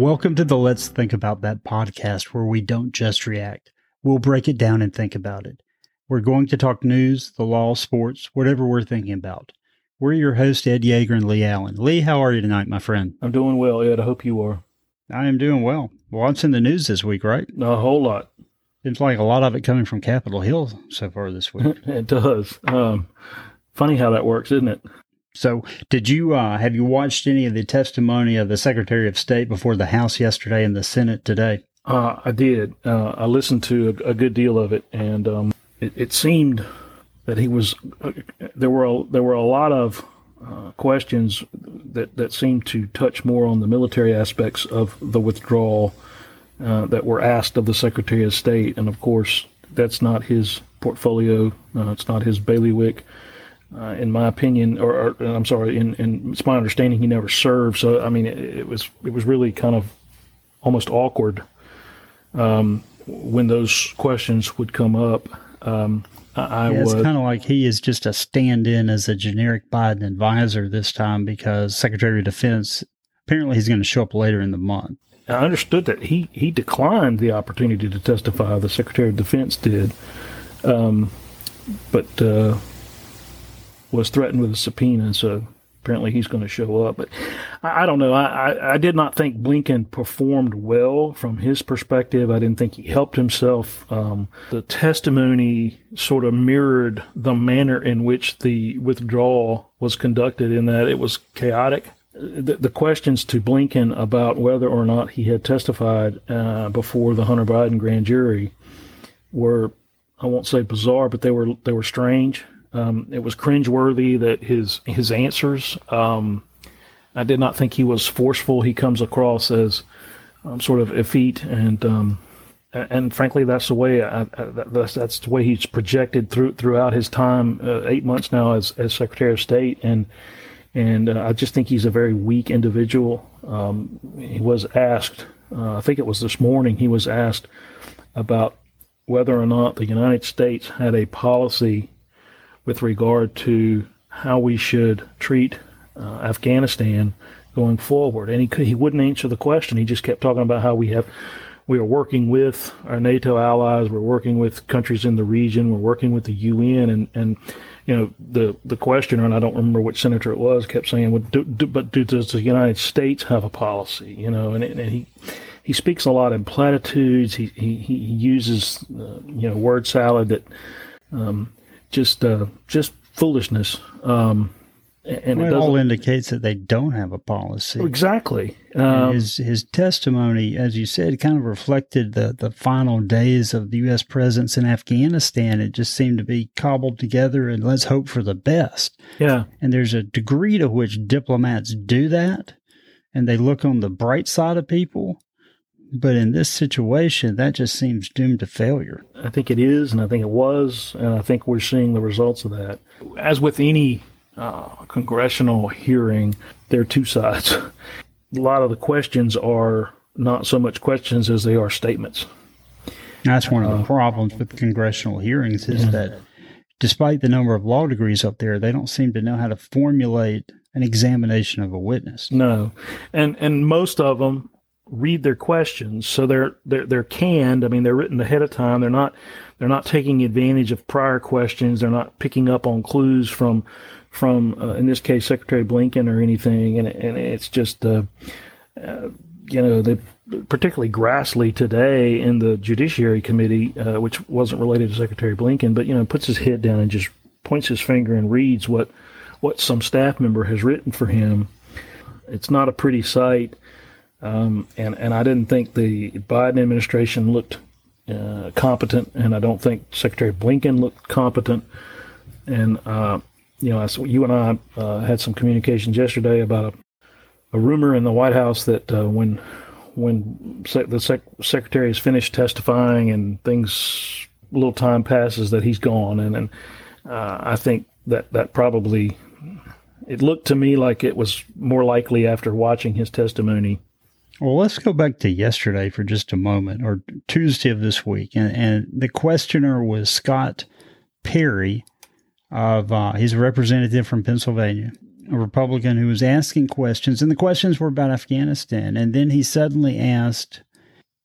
Welcome to the Let's Think About That podcast, where we don't just react. We'll break it down and think about it. We're going to talk news, the law, sports, whatever we're thinking about. We're your hosts, Ed Yeager and Lee Allen. Lee, how are you tonight, my friend? I'm doing well, Ed. I hope you are. I am doing well. What's in the news this week, right? A whole lot. Seems like a lot of it coming from Capitol Hill so far this week. It does. Funny how that works, isn't it? So did you have you watched any of the testimony of the Secretary of State before the House yesterday and the Senate today? I did. I listened to a good deal of it, and it seemed that he was there were a lot of questions that seemed to touch more on the military aspects of the withdrawal that were asked of the Secretary of State, and of course that's not his portfolio. It's not his bailiwick. In my opinion, or I'm sorry, in it's my understanding he never served. So I mean, it was really kind of almost awkward when those questions would come up. It's kind of like he is just a stand-in as a generic Biden advisor this time, because Secretary of Defense apparently he's going to show up later in the month. I understood that he declined the opportunity to testify. The Secretary of Defense did, but. Was threatened with a subpoena, so apparently he's going to show up. But I don't know. I did not think Blinken performed well from his perspective. I didn't think he helped himself. The testimony sort of mirrored the manner in which the withdrawal was conducted, in that it was chaotic. The questions to Blinken about whether or not he had testified before the Hunter Biden grand jury were, I won't say bizarre, but they were strange. It was cringeworthy, that his answers. I did not think he was forceful. He comes across as sort of effete, and frankly, that's the way that's the way he's projected throughout his time, 8 months now as Secretary of State, and I just think he's a very weak individual. He was asked, I think it was this morning, he was asked about whether or not the United States had a policy with regard to how we should treat Afghanistan going forward, and he wouldn't answer the question. He just kept talking about how we are working with our NATO allies, we're working with countries in the region, we're working with the UN, and you know, the questioner, and I don't remember which senator it was, kept saying, well, does the United States have a policy? You know, and he speaks a lot in platitudes. He uses word salad that. Just foolishness. And it all indicates that they don't have a policy. Exactly. His testimony, as you said, kind of reflected the final days of the U.S. presence in Afghanistan. It just seemed to be cobbled together, and let's hope for the best. Yeah. And there's a degree to which diplomats do that, and they look on the bright side of people. But in this situation, that just seems doomed to failure. I think it is, and I think it was, and I think we're seeing the results of that. As with any congressional hearing, there are two sides. A lot of the questions are not so much questions as they are statements. That's one of the problems with the congressional hearings, is that despite the number of law degrees up there, they don't seem to know how to formulate an examination of a witness. No, and most of them read their questions, so they're canned. I mean, they're written ahead of time. They're not taking advantage of prior questions. They're not picking up on clues from in this case Secretary Blinken or anything. And it's just they particularly Grassley today in the Judiciary Committee, which wasn't related to Secretary Blinken, but puts his head down and just points his finger and reads what some staff member has written for him. It's not a pretty sight. And I didn't think the Biden administration looked competent, and I don't think Secretary Blinken looked competent. And, you and I had some communications yesterday about a rumor in the White House that when the Secretary is finished testifying and things, a little time passes, that he's gone. And I think that probably, it looked to me like it was more likely after watching his testimony. Well, let's go back to yesterday for just a moment, or Tuesday of this week. And the questioner was Scott Perry, he's a representative from Pennsylvania. a Republican who was asking questions, and the questions were about Afghanistan. And then he suddenly asked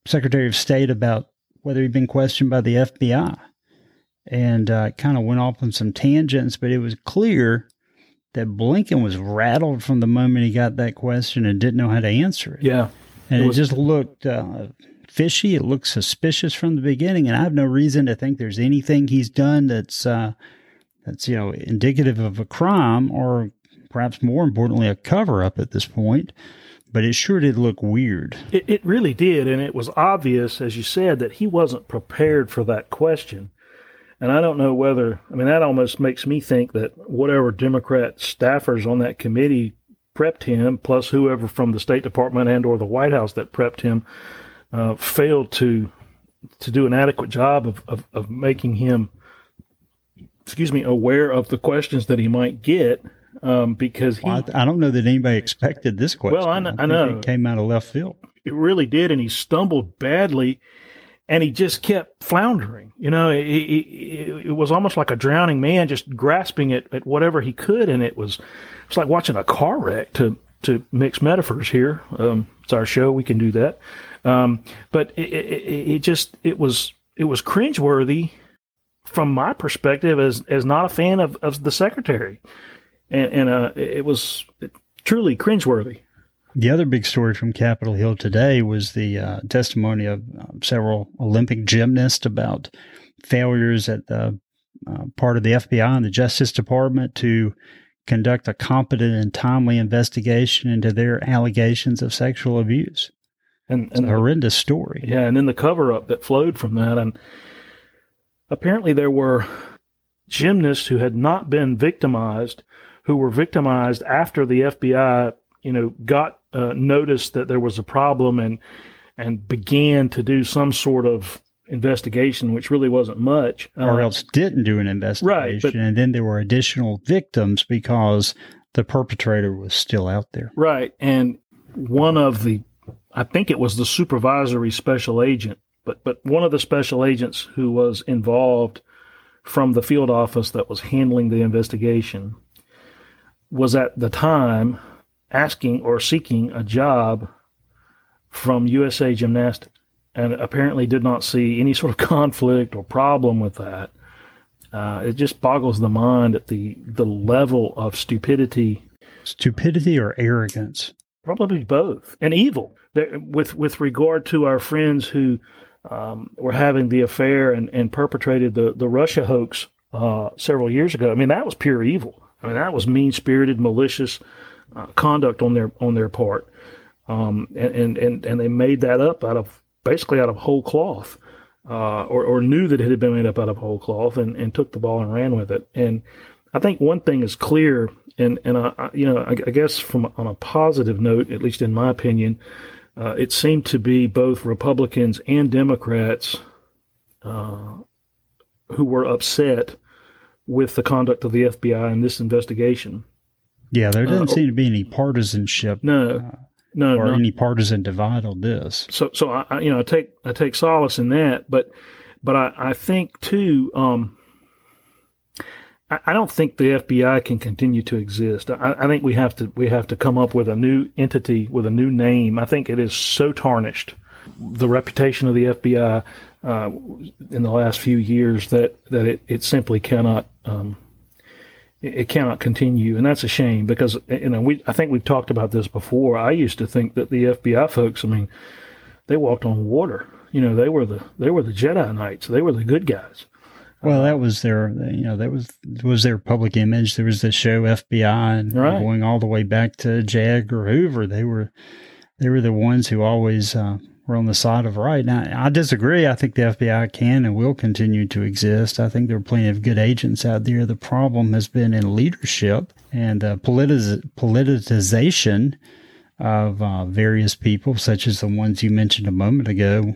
Secretary of State about whether he'd been questioned by the FBI. And kind of went off on some tangents, but it was clear that Blinken was rattled from the moment he got that question and didn't know how to answer it. Yeah. And it just looked fishy. It looked suspicious from the beginning. And I have no reason to think there's anything he's done that's indicative of a crime or perhaps more importantly, a cover-up at this point. But it sure did look weird. It really did. And it was obvious, as you said, that he wasn't prepared for that question. And I don't know whether, that almost makes me think that whatever Democrat staffers on that committee prepped him, plus whoever from the State Department and or the White House that prepped him, failed to do an adequate job of making him, aware of the questions that he might get. I don't know that anybody expected this question. Well, I know. It came out of left field. It really did, and he stumbled badly. And he just kept floundering. It was almost like a drowning man just grasping at whatever he could. And it's like watching a car wreck, to mix metaphors here. It's our show. We can do that. But it was cringeworthy from my perspective as not a fan of the secretary. And it was truly cringeworthy. The other big story from Capitol Hill today was the testimony of several Olympic gymnasts about failures at the part of the FBI and the Justice Department to conduct a competent and timely investigation into their allegations of sexual abuse. And it's a horrendous story. Yeah, and then the cover-up that flowed from that. And apparently there were gymnasts who had not been victimized, who were victimized after the FBI got noticed that there was a problem and began to do some sort of investigation, which really wasn't much. Or else didn't do an investigation. Right, and then there were additional victims because the perpetrator was still out there. Right. And one of I think it was the supervisory special agent, but one of the special agents who was involved from the field office that was handling the investigation was at the time asking or seeking a job from USA Gymnastics, and apparently did not see any sort of conflict or problem with that. It just boggles the mind at the level of stupidity. Stupidity or arrogance? Probably both. And evil. With regard to our friends who were having the affair and perpetrated the Russia hoax several years ago, that was pure evil. That was mean-spirited, malicious conduct on their part, and they made that up out of whole cloth, or knew that it had been made up out of whole cloth, and took the ball and ran with it. And I think one thing is clear, and I guess on a positive note, at least in my opinion, it seemed to be both Republicans and Democrats who were upset with the conduct of the FBI in this investigation. Yeah, there doesn't seem to be any partisanship, no, any partisan divide on this. So I take solace in that, but I think too, I don't think the FBI can continue to exist. I think we have to come up with a new entity with a new name. I think it is so tarnished, the reputation of the FBI in the last few years that it simply cannot. It cannot continue, and that's a shame because I think we've talked about this before. I used to think that the FBI folks, they walked on water. They were the Jedi Knights. They were the good guys. Well, that was their that was their public image. There was the show FBI, and right, going all the way back to J. Edgar Hoover, they were the ones who always were on the side of right. Now, I disagree. I think the FBI can and will continue to exist. I think there are plenty of good agents out there. The problem has been in leadership and politicization of various people, such as the ones you mentioned a moment ago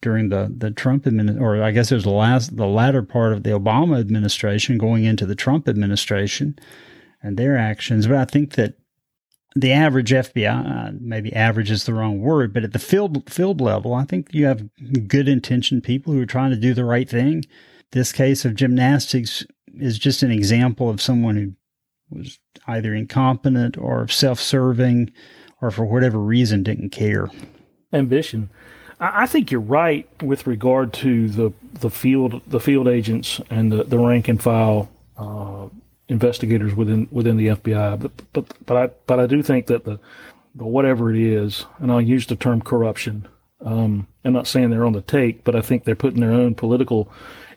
during the Trump administration, or I guess it was the latter part of the Obama administration going into the Trump administration and their actions. But I think that the average FBI, maybe average is the wrong word, but at the field level, I think you have good intentioned people who are trying to do the right thing. This case of gymnastics is just an example of someone who was either incompetent or self-serving or for whatever reason didn't care. Ambition. I think you're right with regard to the field agents and the rank and file investigators within the FBI. But I do think that the whatever it is, and I'll use the term corruption. I'm not saying they're on the take, but I think they're putting their own political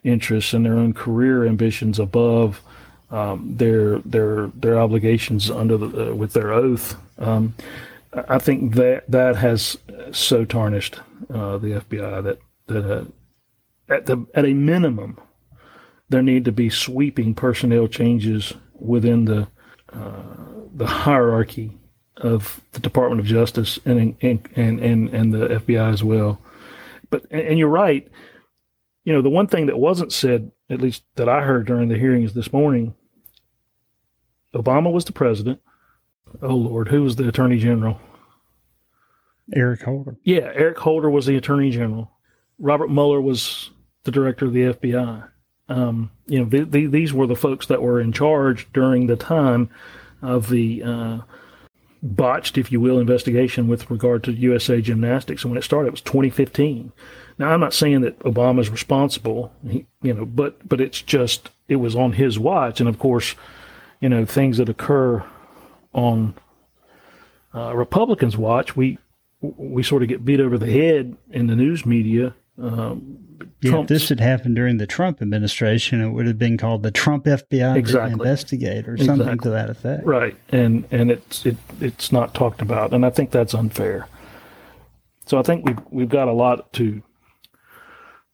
interests and their own career ambitions above their obligations under with their oath. I think that has so tarnished the FBI that at a minimum, there need to be sweeping personnel changes within the hierarchy of the Department of Justice and the FBI as well. But and you're right. You know, the one thing that wasn't said, at least that I heard during the hearings this morning, Obama was the president. Oh, Lord, who was the attorney general? Eric Holder. Yeah, Eric Holder was the attorney general. Robert Mueller was the director of the FBI. These were the folks that were in charge during the time of the botched, if you will, investigation with regard to USA Gymnastics. And when it started, it was 2015. Now, I'm not saying that Obama's responsible, but it's just, it was on his watch. And of course, things that occur on Republicans' watch, we sort of get beat over the head in the news media. If this had happened during the Trump administration, it would have been called the Trump FBI investigate or something to that effect. Right, and it's not talked about, and I think that's unfair. So I think we've got a lot to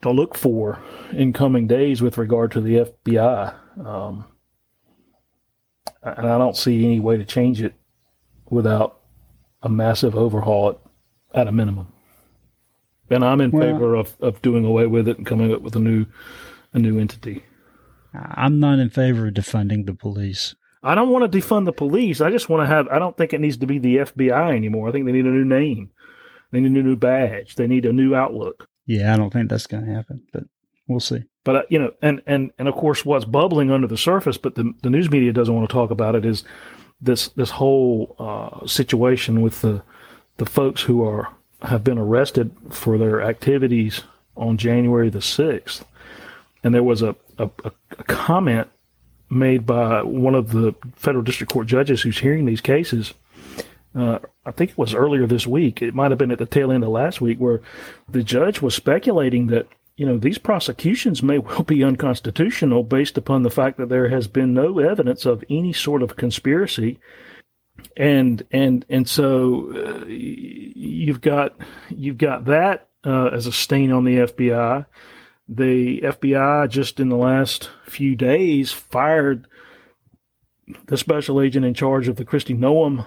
look for in coming days with regard to the FBI. And I don't see any way to change it without a massive overhaul at a minimum. And I'm in favor of doing away with it and coming up with a new entity. I'm not in favor of defunding the police. I don't want to defund the police. I just want to I don't think it needs to be the FBI anymore. I think they need a new name. They need a new badge. They need a new outlook. Yeah, I don't think that's going to happen, but we'll see. But, and of course, what's bubbling under the surface, but the news media doesn't want to talk about it, is this whole situation with the folks who have been arrested for their activities on January the 6th. And there was a comment made by one of the federal district court judges who's hearing these cases. I think it was earlier this week. It might have been at the tail end of last week, where the judge was speculating that these prosecutions may well be unconstitutional based upon the fact that there has been no evidence of any sort of conspiracy, and so you've got that as a stain on the FBI. The FBI just in the last few days fired the special agent in charge of the Kristi Noem,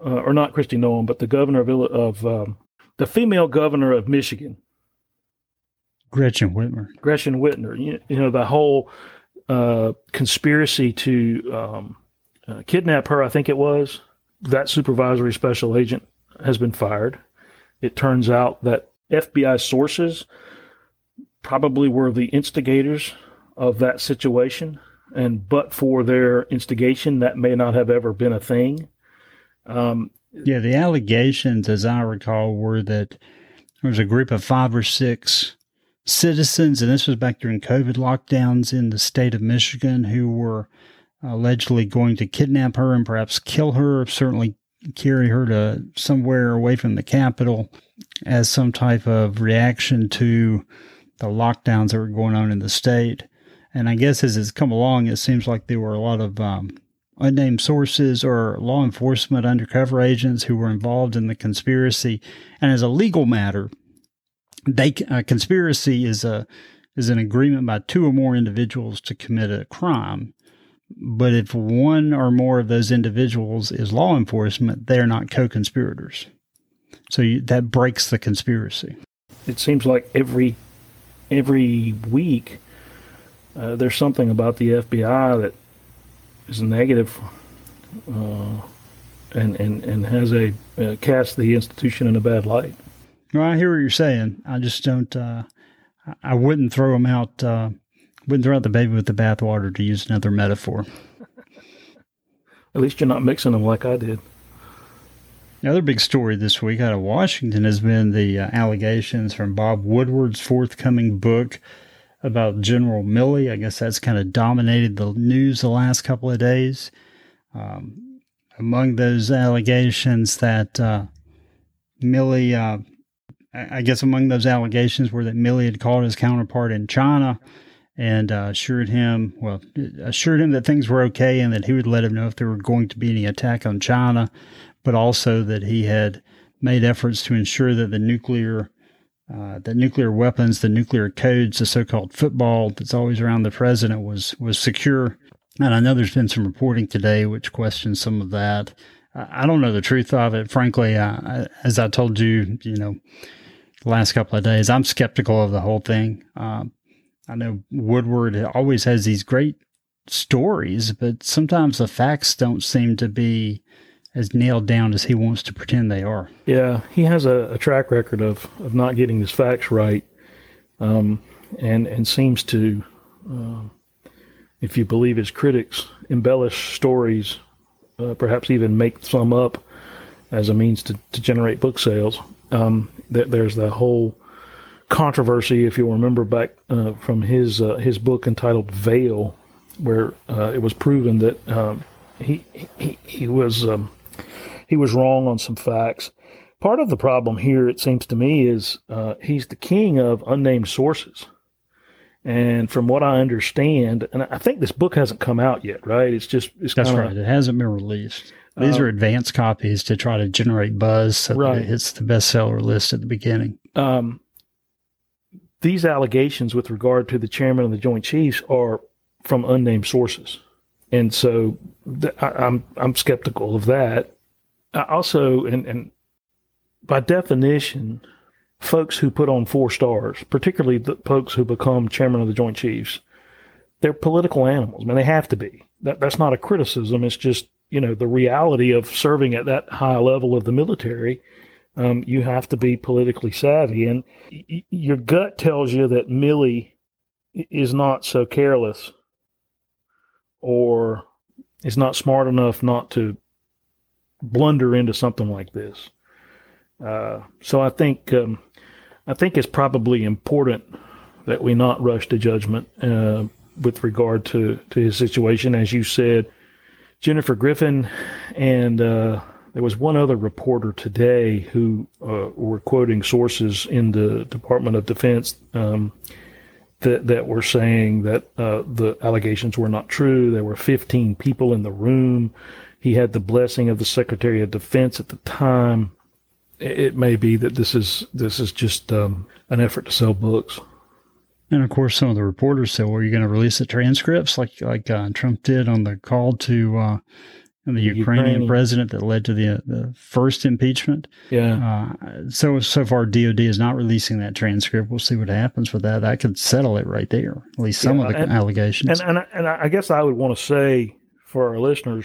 or not Kristi Noem, but the governor of the female governor of Michigan. Gretchen Whitmer. The whole conspiracy to kidnap her, I think it was. That supervisory special agent has been fired. It turns out that FBI sources probably were the instigators of that situation, and but for their instigation, that may not have ever been a thing. The allegations, as I recall, were that there was a group of 5 or 6 citizens, and this was back during COVID lockdowns in the state of Michigan, who were allegedly going to kidnap her and perhaps kill her, certainly carry her to somewhere away from the Capitol as some type of reaction to the lockdowns that were going on in the state. And I guess as it's come along, it seems like there were a lot of unnamed sources or law enforcement undercover agents who were involved in the conspiracy. And as a legal matter, conspiracy is an agreement by 2 or more individuals to commit a crime. But if 1 or more of those individuals is law enforcement, they're not co-conspirators. So that breaks the conspiracy. It seems like every week there's something about the FBI that is negative and has cast the institution in a bad light. Well, I hear what you're saying. I just don't. I wouldn't throw them out. Wouldn't throw out the baby with the bathwater, to use another metaphor. At least you're not mixing them like I did. Another big story this week out of Washington has been the allegations from Bob Woodward's forthcoming book about General Milley. I guess that's kind of dominated the news the last couple of days. Among those allegations that Milley, I guess among those allegations were that Milley had called his counterpart in China and assured him that things were okay and that he would let him know if there were going to be any attack on China, but also that he had made efforts to ensure that the nuclear weapons, the nuclear codes, the so-called football that's always around the president was secure. And I know there's been some reporting today which questions some of that. I don't know the truth of it. Frankly, as I told you, the last couple of days, I'm skeptical of the whole thing. I know Woodward always has these great stories, but sometimes the facts don't seem to be as nailed down as he wants to pretend they are. Yeah, he has a track record of not getting his facts right, and seems to, if you believe his critics, embellish stories, perhaps even make some up as a means to generate book sales. There's the whole controversy, if you'll remember back from his book entitled Veil, where it was proven that he was wrong on some facts. Part of the problem here, it seems to me, is he's the king of unnamed sources. And from what I understand, and I think this book hasn't come out yet, right? That's right. It hasn't been released. These are advanced copies to try to generate buzz so that it hits the bestseller list at the beginning. These allegations with regard to the chairman of the Joint Chiefs are from unnamed sources. And so I'm skeptical of that. I also, and by definition, folks who put on 4 stars, particularly the folks who become chairman of the Joint Chiefs, they're political animals. I mean, they have to be. That's not a criticism. It's just, the reality of serving at that high level of the military. You have to be politically savvy. And your gut tells you that Milley is not so careless or is not smart enough not to blunder into something like this. So I think it's probably important that we not rush to judgment with regard to his situation. As you said, Jennifer Griffin and there was one other reporter today who were quoting sources in the Department of Defense that were saying that the allegations were not true. There were 15 people in the room. He had the blessing of the Secretary of Defense at the time. It may be that this is just an effort to sell books. And, of course, some of the reporters said, well, are you going to release the transcripts like Trump did on the call to the Ukrainian president that led to the first impeachment? Yeah. So far, DOD is not releasing that transcript. We'll see what happens with that. I could settle it right there, at least some of the allegations. And I guess I would want to say for our listeners,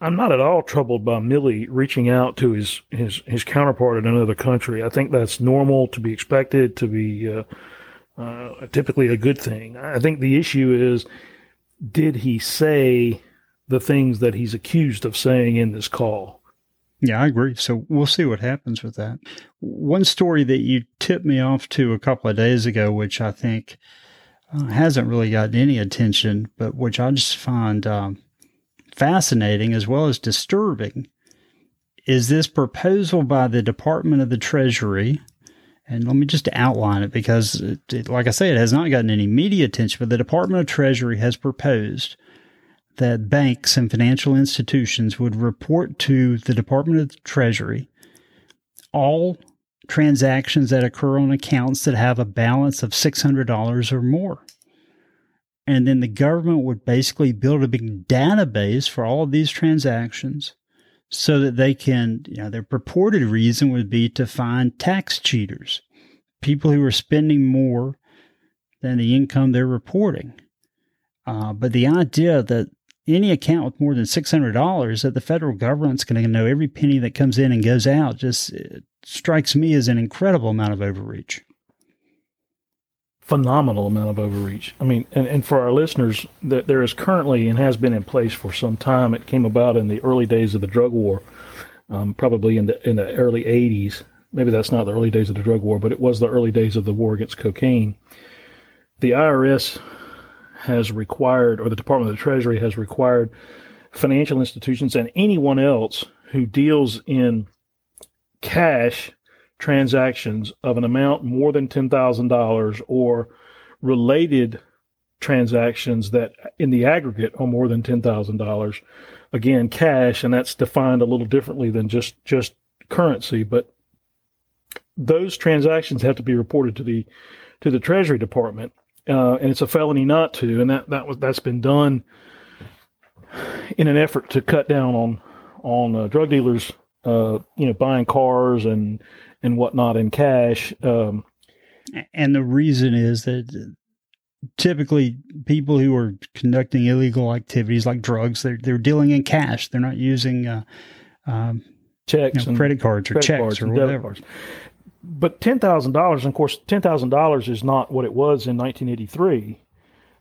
I'm not at all troubled by Milley reaching out to his counterpart in another country. I think that's normal, to be expected, to be typically a good thing. I think the issue is, did he say the things that he's accused of saying in this call? Yeah, I agree. So we'll see what happens with that. One story that you tipped me off to a couple of days ago, which I think hasn't really gotten any attention, but which I just find fascinating as well as disturbing, is this proposal by the Department of the Treasury. And let me just outline it because, like I say, it has not gotten any media attention, but the Department of Treasury has proposed that banks and financial institutions would report to the Department of the Treasury all transactions that occur on accounts that have a balance of $600 or more. And then the government would basically build a big database for all of these transactions so that they can, their purported reason would be to find tax cheaters, people who are spending more than the income they're reporting. But the idea that any account with more than $600, that the federal government's going to know every penny that comes in and goes out, just strikes me as an incredible amount of overreach. phenomenal amount of overreach. I mean, and for our listeners, that there is currently and has been in place for some time. It came about in the early days of the drug war, probably in the early 80s. Maybe that's not the early days of the drug war, but it was the early days of the war against cocaine. The IRS has required, or the Department of the Treasury has required, financial institutions and anyone else who deals in cash transactions of an amount more than $10,000 or related transactions that in the aggregate are more than $10,000. Again, cash, and that's defined a little differently than just currency, but those transactions have to be reported to the Treasury Department, and it's a felony not to, and that's been done in an effort to cut down on drug dealers, buying cars and whatnot in cash. And the reason is that typically people who are conducting illegal activities like drugs, they're dealing in cash. They're not using checks, credit cards or checks or whatever. But $10,000, and of course, $10,000 is not what it was in 1983,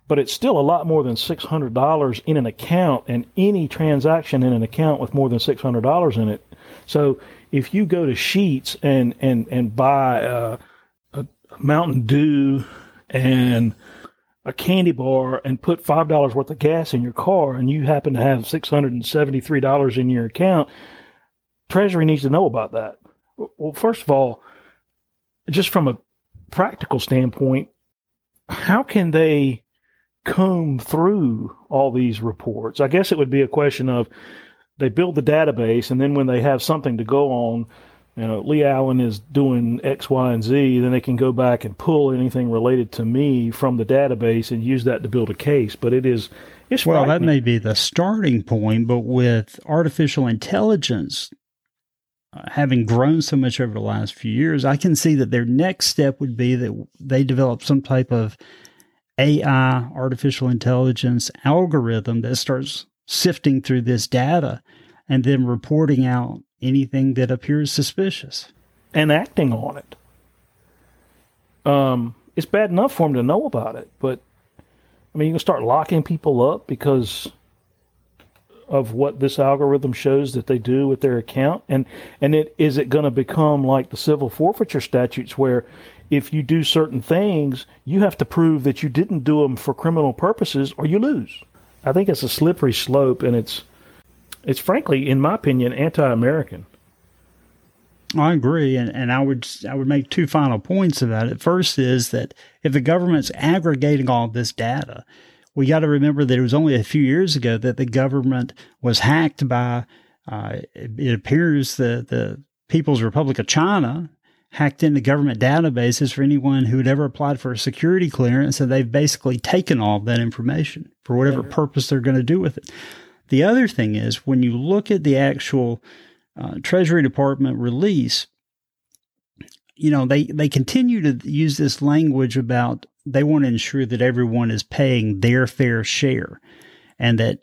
but it's still a lot more than $600 in an account, and any transaction in an account with more than $600 in it. So if you go to Sheetz and buy a Mountain Dew and a candy bar and put $5 worth of gas in your car, and you happen to have $673 in your account, Treasury needs to know about that. Well, first of all, just from a practical standpoint, how can they comb through all these reports? I guess it would be a question of they build the database, and then when they have something to go on, Lee Allen is doing X, Y, and Z, then they can go back and pull anything related to me from the database and use that to build a case. But it's well, that may be the starting point, but with artificial intelligence having grown so much over the last few years, I can see that their next step would be that they develop some type of AI, artificial intelligence algorithm that starts sifting through this data and then reporting out anything that appears suspicious. And acting on it. It's bad enough for them to know about it, but I mean, you can start locking people up because of what this algorithm shows that they do with their account. And is it going to become like the civil forfeiture statutes where if you do certain things, you have to prove that you didn't do them for criminal purposes or you lose? I think it's a slippery slope, and it's frankly, in my opinion, anti-American. I agree, and I would make two final points about it. First is that if the government's aggregating all this data, we got to remember that it was only a few years ago that the government was hacked by, it appears, the People's Republic of China hacked into government databases for anyone who had ever applied for a security clearance, and they've basically taken all that information for whatever purpose they're going to do with it. The other thing is, when you look at the actual Treasury Department release, they continue to use this language about they want to ensure that everyone is paying their fair share, and that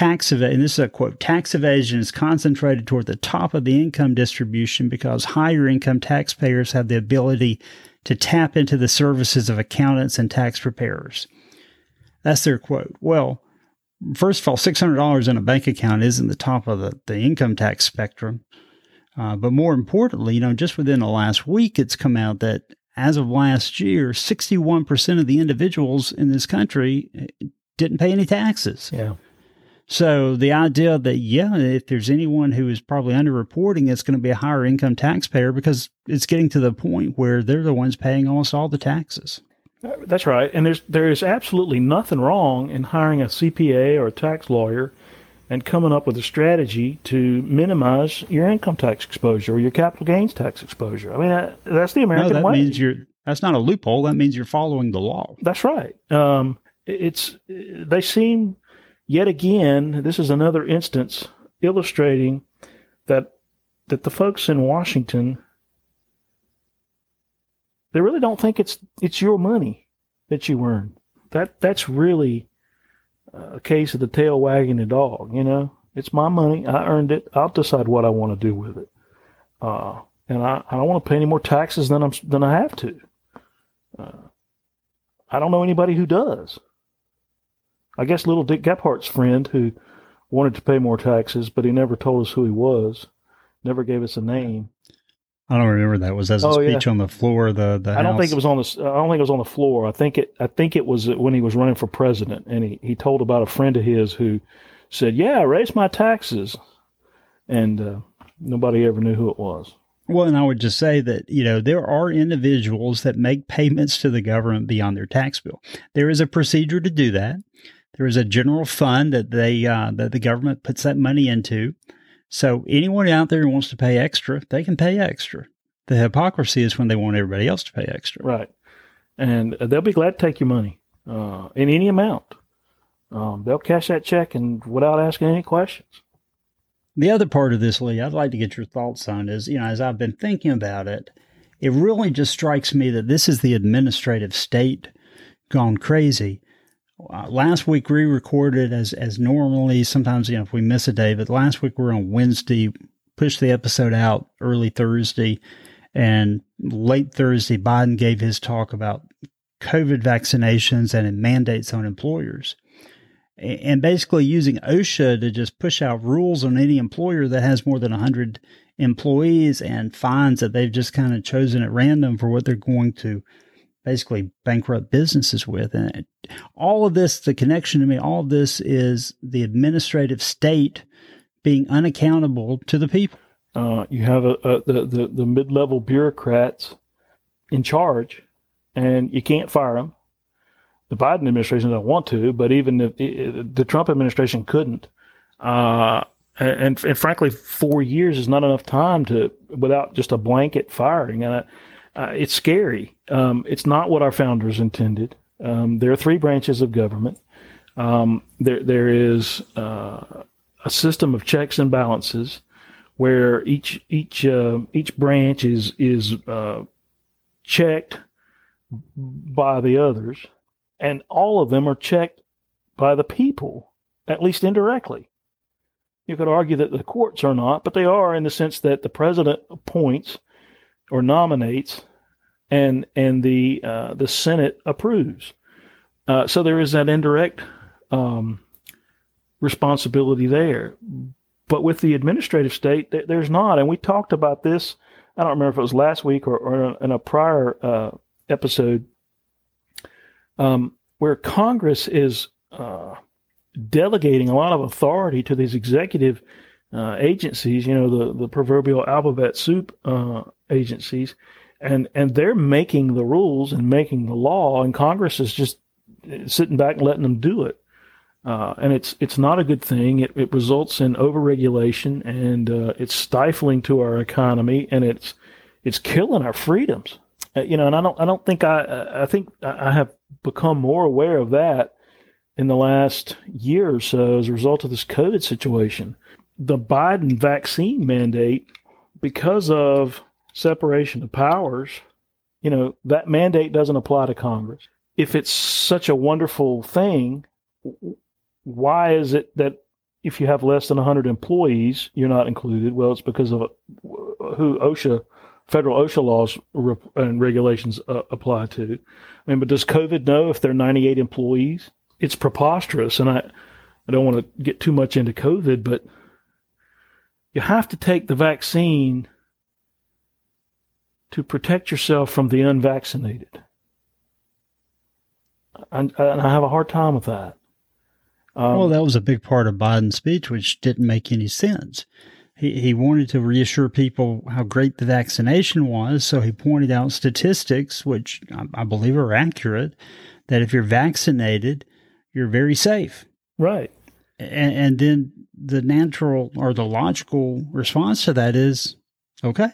and this is a quote, tax evasion is concentrated toward the top of the income distribution because higher income taxpayers have the ability to tap into the services of accountants and tax preparers. That's their quote. Well, first of all, $600 in a bank account isn't the top of the income tax spectrum. But more importantly, just within the last week, it's come out that as of last year, 61% of the individuals in this country didn't pay any taxes. Yeah. So the idea that, if there's anyone who is probably underreporting, it's going to be a higher income taxpayer because it's getting to the point where they're the ones paying almost all the taxes. That's right. And there is absolutely nothing wrong in hiring a CPA or a tax lawyer and coming up with a strategy to minimize your income tax exposure or your capital gains tax exposure. I mean, that's the American way. That's not a loophole. That means you're following the law. That's right. They seem, yet again, this is another instance illustrating that the folks in Washington, they really don't think it's your money that you earn. That's really a case of the tail wagging the dog. It's my money. I earned it. I'll decide what I want to do with it. And I don't want to pay any more taxes than I have to. I don't know anybody who does. I guess little Dick Gephart's friend who wanted to pay more taxes, but he never told us who he was, never gave us a name. I don't remember that. Was that a speech on the floor of the House? I don't think it was on the floor. I think it was when he was running for president, and he told about a friend of his who said, yeah, raise my taxes. And nobody ever knew who it was. Well, and I would just say that, you know, there are individuals that make payments to the government beyond their tax bill. There is a procedure to do that. There is a general fund that that the government puts that money into. So anyone out there who wants to pay extra, they can pay extra. The hypocrisy is when they want everybody else to pay extra. Right. And they'll be glad to take your money in any amount. They'll cash that check and without asking any questions. The other part of this, Lee, I'd like to get your thoughts on is, you know, as I've been thinking about it, it really just strikes me that this is the administrative state gone crazy. Last week we recorded as normally. Sometimes, you know, if we miss a day, but last week we're on Wednesday, pushed the episode out early Thursday, and late Thursday, Biden gave his talk about COVID vaccinations and mandates on employers. And basically using OSHA to just push out rules on any employer that has more than 100 employees and fines that they've just kind of chosen at random for what they're going to basically bankrupt businesses with. And all of this, the connection to me, all of this is the administrative state being unaccountable to the people. You have the mid-level bureaucrats in charge, and you can't fire them. The Biden administration doesn't want to, but even the Trump administration couldn't. And frankly, 4 years is not enough time to without just a blanket firing. And it's scary. It's not what our founders intended. There are three branches of government. There is a system of checks and balances where each branch is checked by the others. And all of them are checked by the people, at least indirectly. You could argue that the courts are not, but they are in the sense that the president appoints or nominates, and the Senate approves. So there is that indirect responsibility there. But with the administrative state, there's not. And we talked about this, I don't remember if it was last week or in a prior episode, where Congress is delegating a lot of authority to these executive agencies, you know, the proverbial alphabet soup agencies, and they're making the rules and making the law, and Congress is just sitting back and letting them do it. And it's not a good thing. It results in overregulation, and it's stifling to our economy, and it's killing our freedoms. You know, and I think I have become more aware of that in the last year or so as a result of this COVID situation. The Biden vaccine mandate, because of separation of powers, you know, that mandate doesn't apply to Congress. If it's such a wonderful thing, why is it that if you have less than 100 employees, you're not included? Well, it's because of who OSHA federal OSHA laws and regulations apply to. I mean, but does COVID know if they're 98 employees? It's preposterous, and I don't want to get too much into COVID, but you have to take the vaccine to protect yourself from the unvaccinated. And I have a hard time with that. Well, that was a big part of Biden's speech, which didn't make any sense. He wanted to reassure people how great the vaccination was, so he pointed out statistics, which I believe are accurate, that if you're vaccinated, you're very safe. Right. And then the natural or the logical response to that is, okay.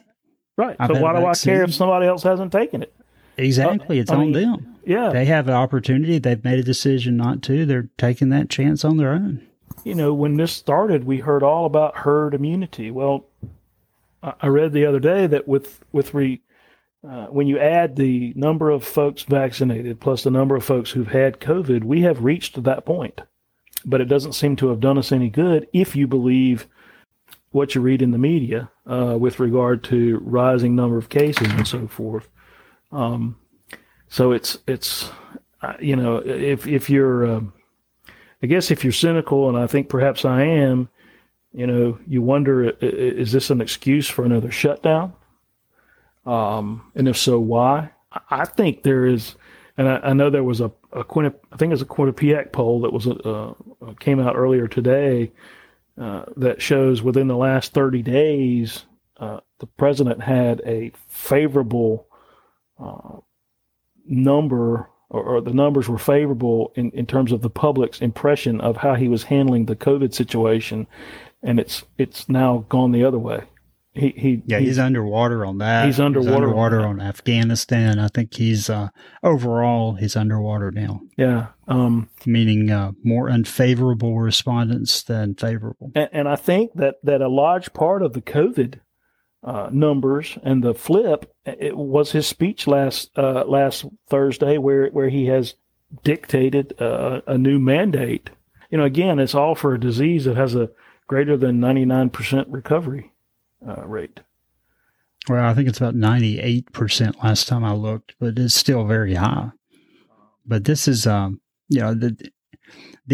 Right. So why do I care if somebody else hasn't taken it? Exactly. It's on them. Yeah. They have an opportunity. They've made a decision not to. They're taking that chance on their own. You know, when this started, we heard all about herd immunity. Well, I read the other day that when you add the number of folks vaccinated plus the number of folks who've had COVID, we have reached that point. But it doesn't seem to have done us any good if you believe what you read in the media with regard to rising number of cases and so forth. So it's you know, if you're, I guess if you're cynical, and I think perhaps I am, you know, you wonder, is this an excuse for another shutdown? And if so, why? I think there is, and I know there was a Quinnipiac poll that was came out earlier today that shows within the last 30 days, the president had a favorable number, or the numbers were favorable in terms of the public's impression of how he was handling the COVID situation, and it's now gone the other way. He's underwater on that. He's underwater on Afghanistan. I think he's overall he's underwater now. Yeah, meaning more unfavorable respondents than favorable. And I think that a large part of the COVID numbers and the flip, it was his speech last Thursday, where he has dictated a new mandate. You know, again, it's all for a disease that has a greater than 99% recovery rate. Well, I think it's about 98% last time I looked, but it's still very high. But this is, you know, the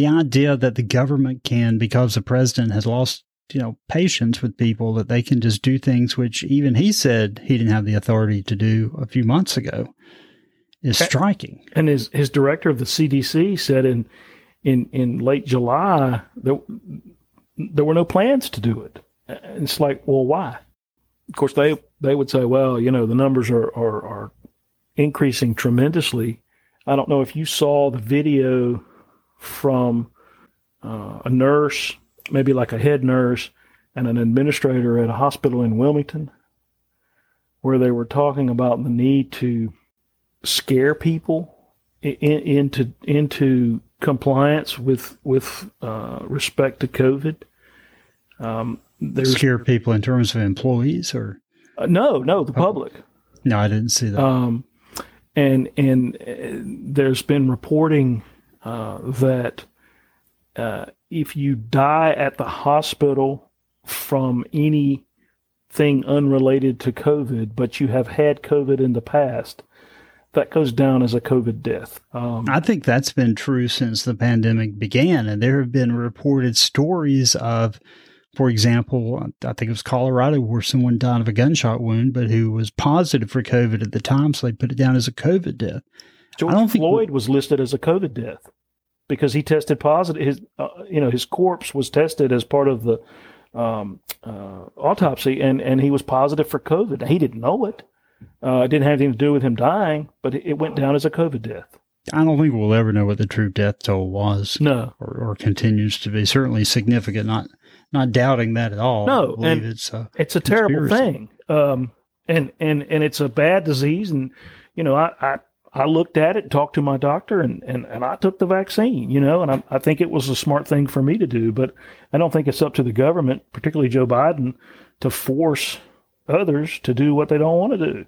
idea that the government can, because the president has lost, you know, patience with people, that they can just do things which even he said he didn't have the authority to do a few months ago, is striking. And his director of the CDC said in late July there were no plans to do it. And it's like, well, why? Of course, they would say, well, you know, the numbers are increasing tremendously. I don't know if you saw the video from a nurse, maybe like a head nurse and an administrator at a hospital in Wilmington, where they were talking about the need to scare people into compliance with respect to COVID. Scare people in terms of employees or? No, the public. No, I didn't see that. And there's been reporting that if you die at the hospital from anything unrelated to COVID, but you have had COVID in the past, that goes down as a COVID death. I think that's been true since the pandemic began. And there have been reported stories of, for example, I think it was Colorado, where someone died of a gunshot wound, but who was positive for COVID at the time, so they put it down as a COVID death. George Floyd was listed as a COVID death, because he tested positive. His, you know, his corpse was tested as part of the autopsy, and he was positive for COVID. He didn't know it. It didn't have anything to do with him dying, but it went down as a COVID death. I don't think we'll ever know what the true death toll was. No, or continues to be certainly significant. Not doubting that at all. No, I believe it's a terrible thing, and it's a bad disease. And you know, I looked at it and talked to my doctor, and I took the vaccine, you know, and I think it was a smart thing for me to do, but I don't think it's up to the government, particularly Joe Biden, to force others to do what they don't want to do.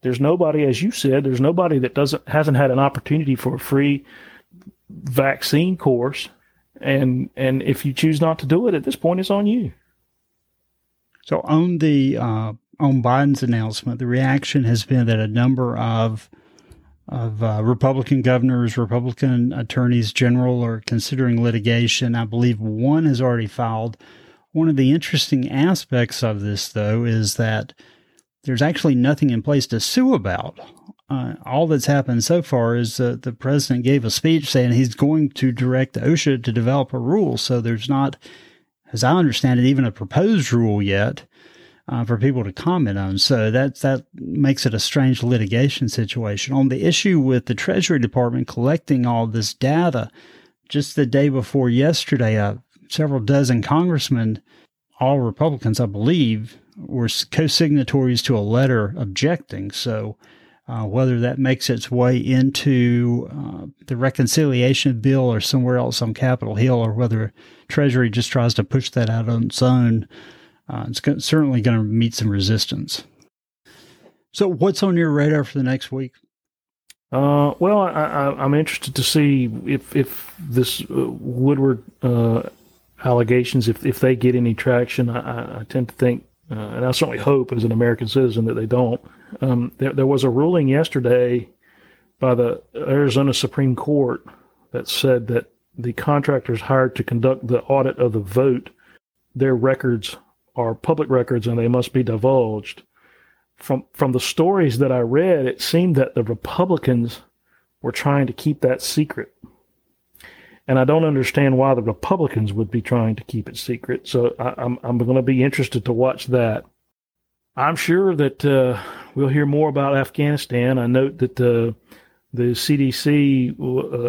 There's nobody, as you said, that hasn't had an opportunity for a free vaccine course, and if you choose not to do it at this point, it's on you. So on the on Biden's announcement, the reaction has been that a number of Republican governors, Republican attorneys general are considering litigation. I believe one has already filed. One of the interesting aspects of this, though, is that there's actually nothing in place to sue about. All that's happened so far is that the president gave a speech saying he's going to direct OSHA to develop a rule. So there's not, as I understand it, even a proposed rule yet for people to comment on. So that makes it a strange litigation situation. On the issue with the Treasury Department collecting all this data, just the day before yesterday, several dozen congressmen, all Republicans, I believe, were co-signatories to a letter objecting. So whether that makes its way into the reconciliation bill or somewhere else on Capitol Hill, or whether Treasury just tries to push that out on its own, it's certainly going to meet some resistance. So what's on your radar for the next week? Well, I'm interested to see if this Woodward allegations, if they get any traction. I tend to think, and I certainly hope as an American citizen that they don't. There was a ruling yesterday by the Arizona Supreme Court that said that the contractors hired to conduct the audit of the vote, their records are public records and they must be divulged. From the stories that I read, it seemed that the Republicans were trying to keep that secret. And I don't understand why the Republicans would be trying to keep it secret. So I'm going to be interested to watch that. I'm sure that we'll hear more about Afghanistan. I note that the CDC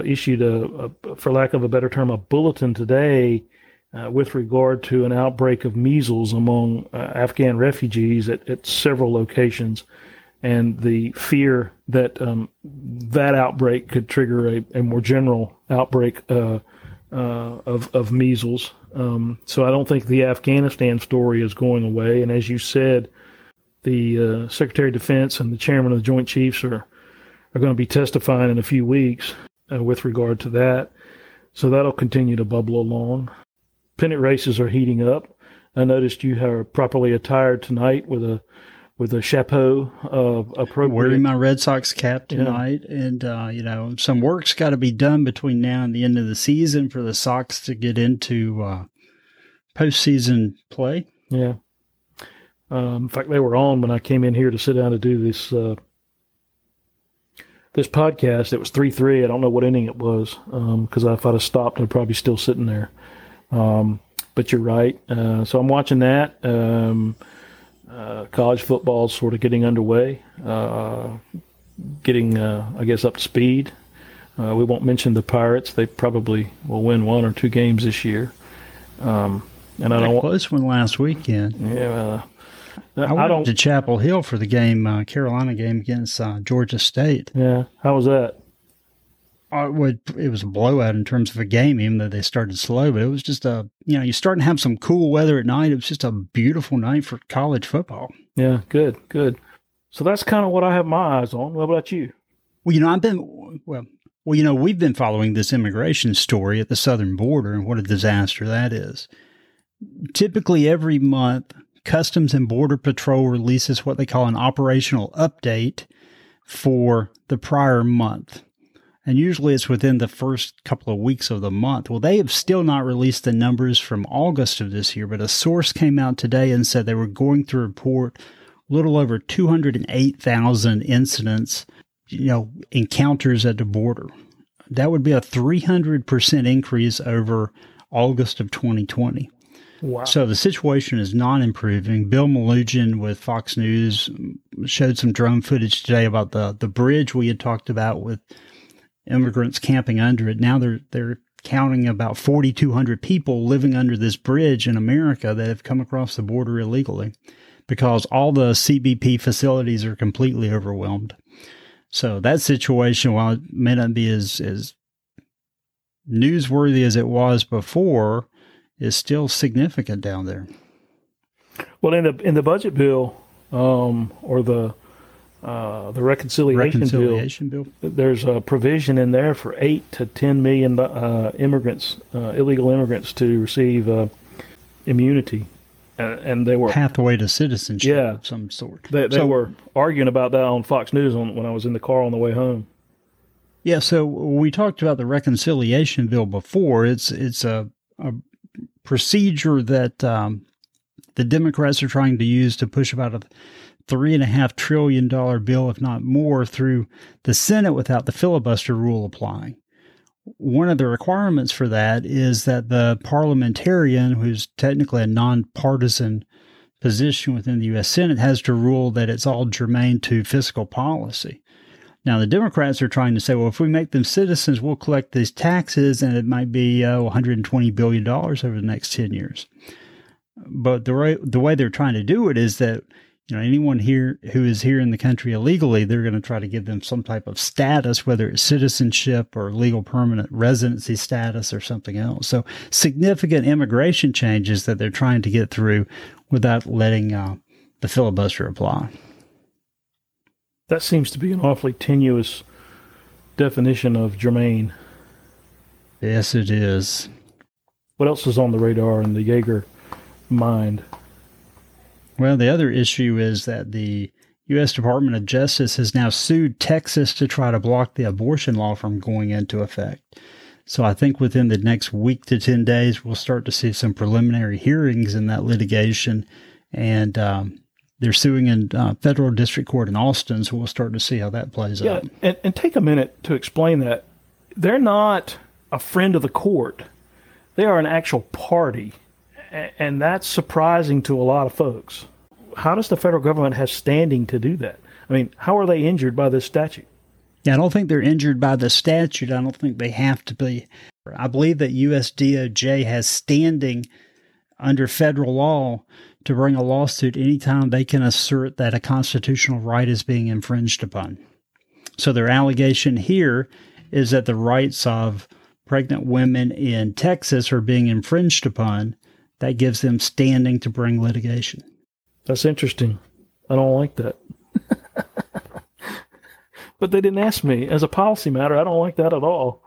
issued, for lack of a better term, a bulletin today with regard to an outbreak of measles among Afghan refugees at several locations, and the fear that that outbreak could trigger a more general outbreak of measles. So I don't think the Afghanistan story is going away. And as you said, the Secretary of Defense and the Chairman of the Joint Chiefs are going to be testifying in a few weeks with regard to that. So that'll continue to bubble along. Pennant races are heating up. I noticed you are properly attired tonight with a chapeau of appropriate. Wearing my Red Sox cap tonight. Yeah. And, some work's got to be done between now and the end of the season for the Sox to get into postseason play. Yeah. In fact, they were on when I came in here to sit down to do this this podcast. It was 3-3. I don't know what inning it was because if I'd have stopped, I'd probably still sitting there. But you're right. So I'm watching that. College football is sort of getting underway, up to speed. We won't mention the Pirates. They probably will win one or two games this year. And I don't close one last weekend. Yeah. I went to Chapel Hill for the game, Carolina game against Georgia State. Yeah. How was that? It was a blowout in terms of a game, even though they started slow. But it was just you're starting to have some cool weather at night. It was just a beautiful night for college football. Yeah, good. So that's kind of what I have my eyes on. What about you? Well, we've been following this immigration story at the southern border, and what a disaster that is. Typically, every month, Customs and Border Patrol releases what they call an operational update for the prior month. And usually it's within the first couple of weeks of the month. Well, they have still not released the numbers from August of this year, but a source came out today and said they were going to report a little over 208,000 incidents, encounters at the border. That would be a 300% increase over August of 2020. Wow. So the situation is not improving. Bill Malugin with Fox News showed some drone footage today about the bridge we had talked about with immigrants camping under it. Now they're counting about 4,200 people living under this bridge in America that have come across the border illegally because all the CBP facilities are completely overwhelmed. So that situation, while it may not be as newsworthy as it was before, is still significant down there. Well, in the budget bill, or the reconciliation bill, there's a provision in there for 8 to 10 million immigrants, illegal immigrants, to receive immunity. And they were pathway to citizenship of some sort. They were arguing about that on Fox News when I was in the car on the way home. Yeah, so we talked about the reconciliation bill before. It's a procedure that the Democrats are trying to use to push about a $3.5 trillion bill, if not more, through the Senate without the filibuster rule applying. One of the requirements for that is that the parliamentarian, who's technically a nonpartisan position within the U.S. Senate, has to rule that it's all germane to fiscal policy. Now, the Democrats are trying to say, well, if we make them citizens, we'll collect these taxes, and it might be $120 billion over the next 10 years. But the way they're trying to do it is that anyone here who is here in the country illegally, they're going to try to give them some type of status, whether it's citizenship or legal permanent residency status or something else. So significant immigration changes that they're trying to get through without letting the filibuster apply. That seems to be an awfully tenuous definition of germane. Yes, it is. What else is on the radar in the Yeager mind? Well, the other issue is that the U.S. Department of Justice has now sued Texas to try to block the abortion law from going into effect. So I think within the next week to 10 days, we'll start to see some preliminary hearings in that litigation. And they're suing in federal district court in Austin, so we'll start to see how that plays out. Yeah, and take a minute to explain that. They're not a friend of the court. They are an actual party, and that's surprising to a lot of folks. How does the federal government have standing to do that? I mean, how are they injured by this statute? Yeah, I don't think they're injured by the statute. I don't think they have to be. I believe that U.S. DOJ has standing under federal law to bring a lawsuit anytime they can assert that a constitutional right is being infringed upon. So their allegation here is that the rights of pregnant women in Texas are being infringed upon. That gives them standing to bring litigation. That's interesting. I don't like that. But they didn't ask me. As a policy matter, I don't like that at all.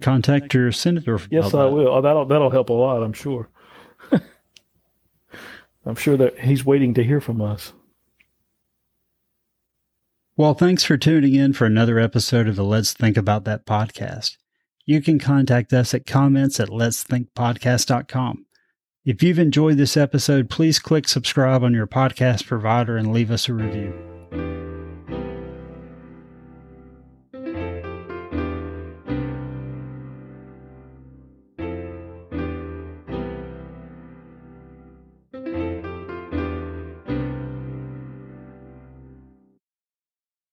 Contact your senator. Yes, I will. That'll help a lot, I'm sure. I'm sure that he's waiting to hear from us. Well, thanks for tuning in for another episode of the Let's Think About That podcast. You can contact us at comments@letsthinkpodcast.com. If you've enjoyed this episode, please click subscribe on your podcast provider and leave us a review.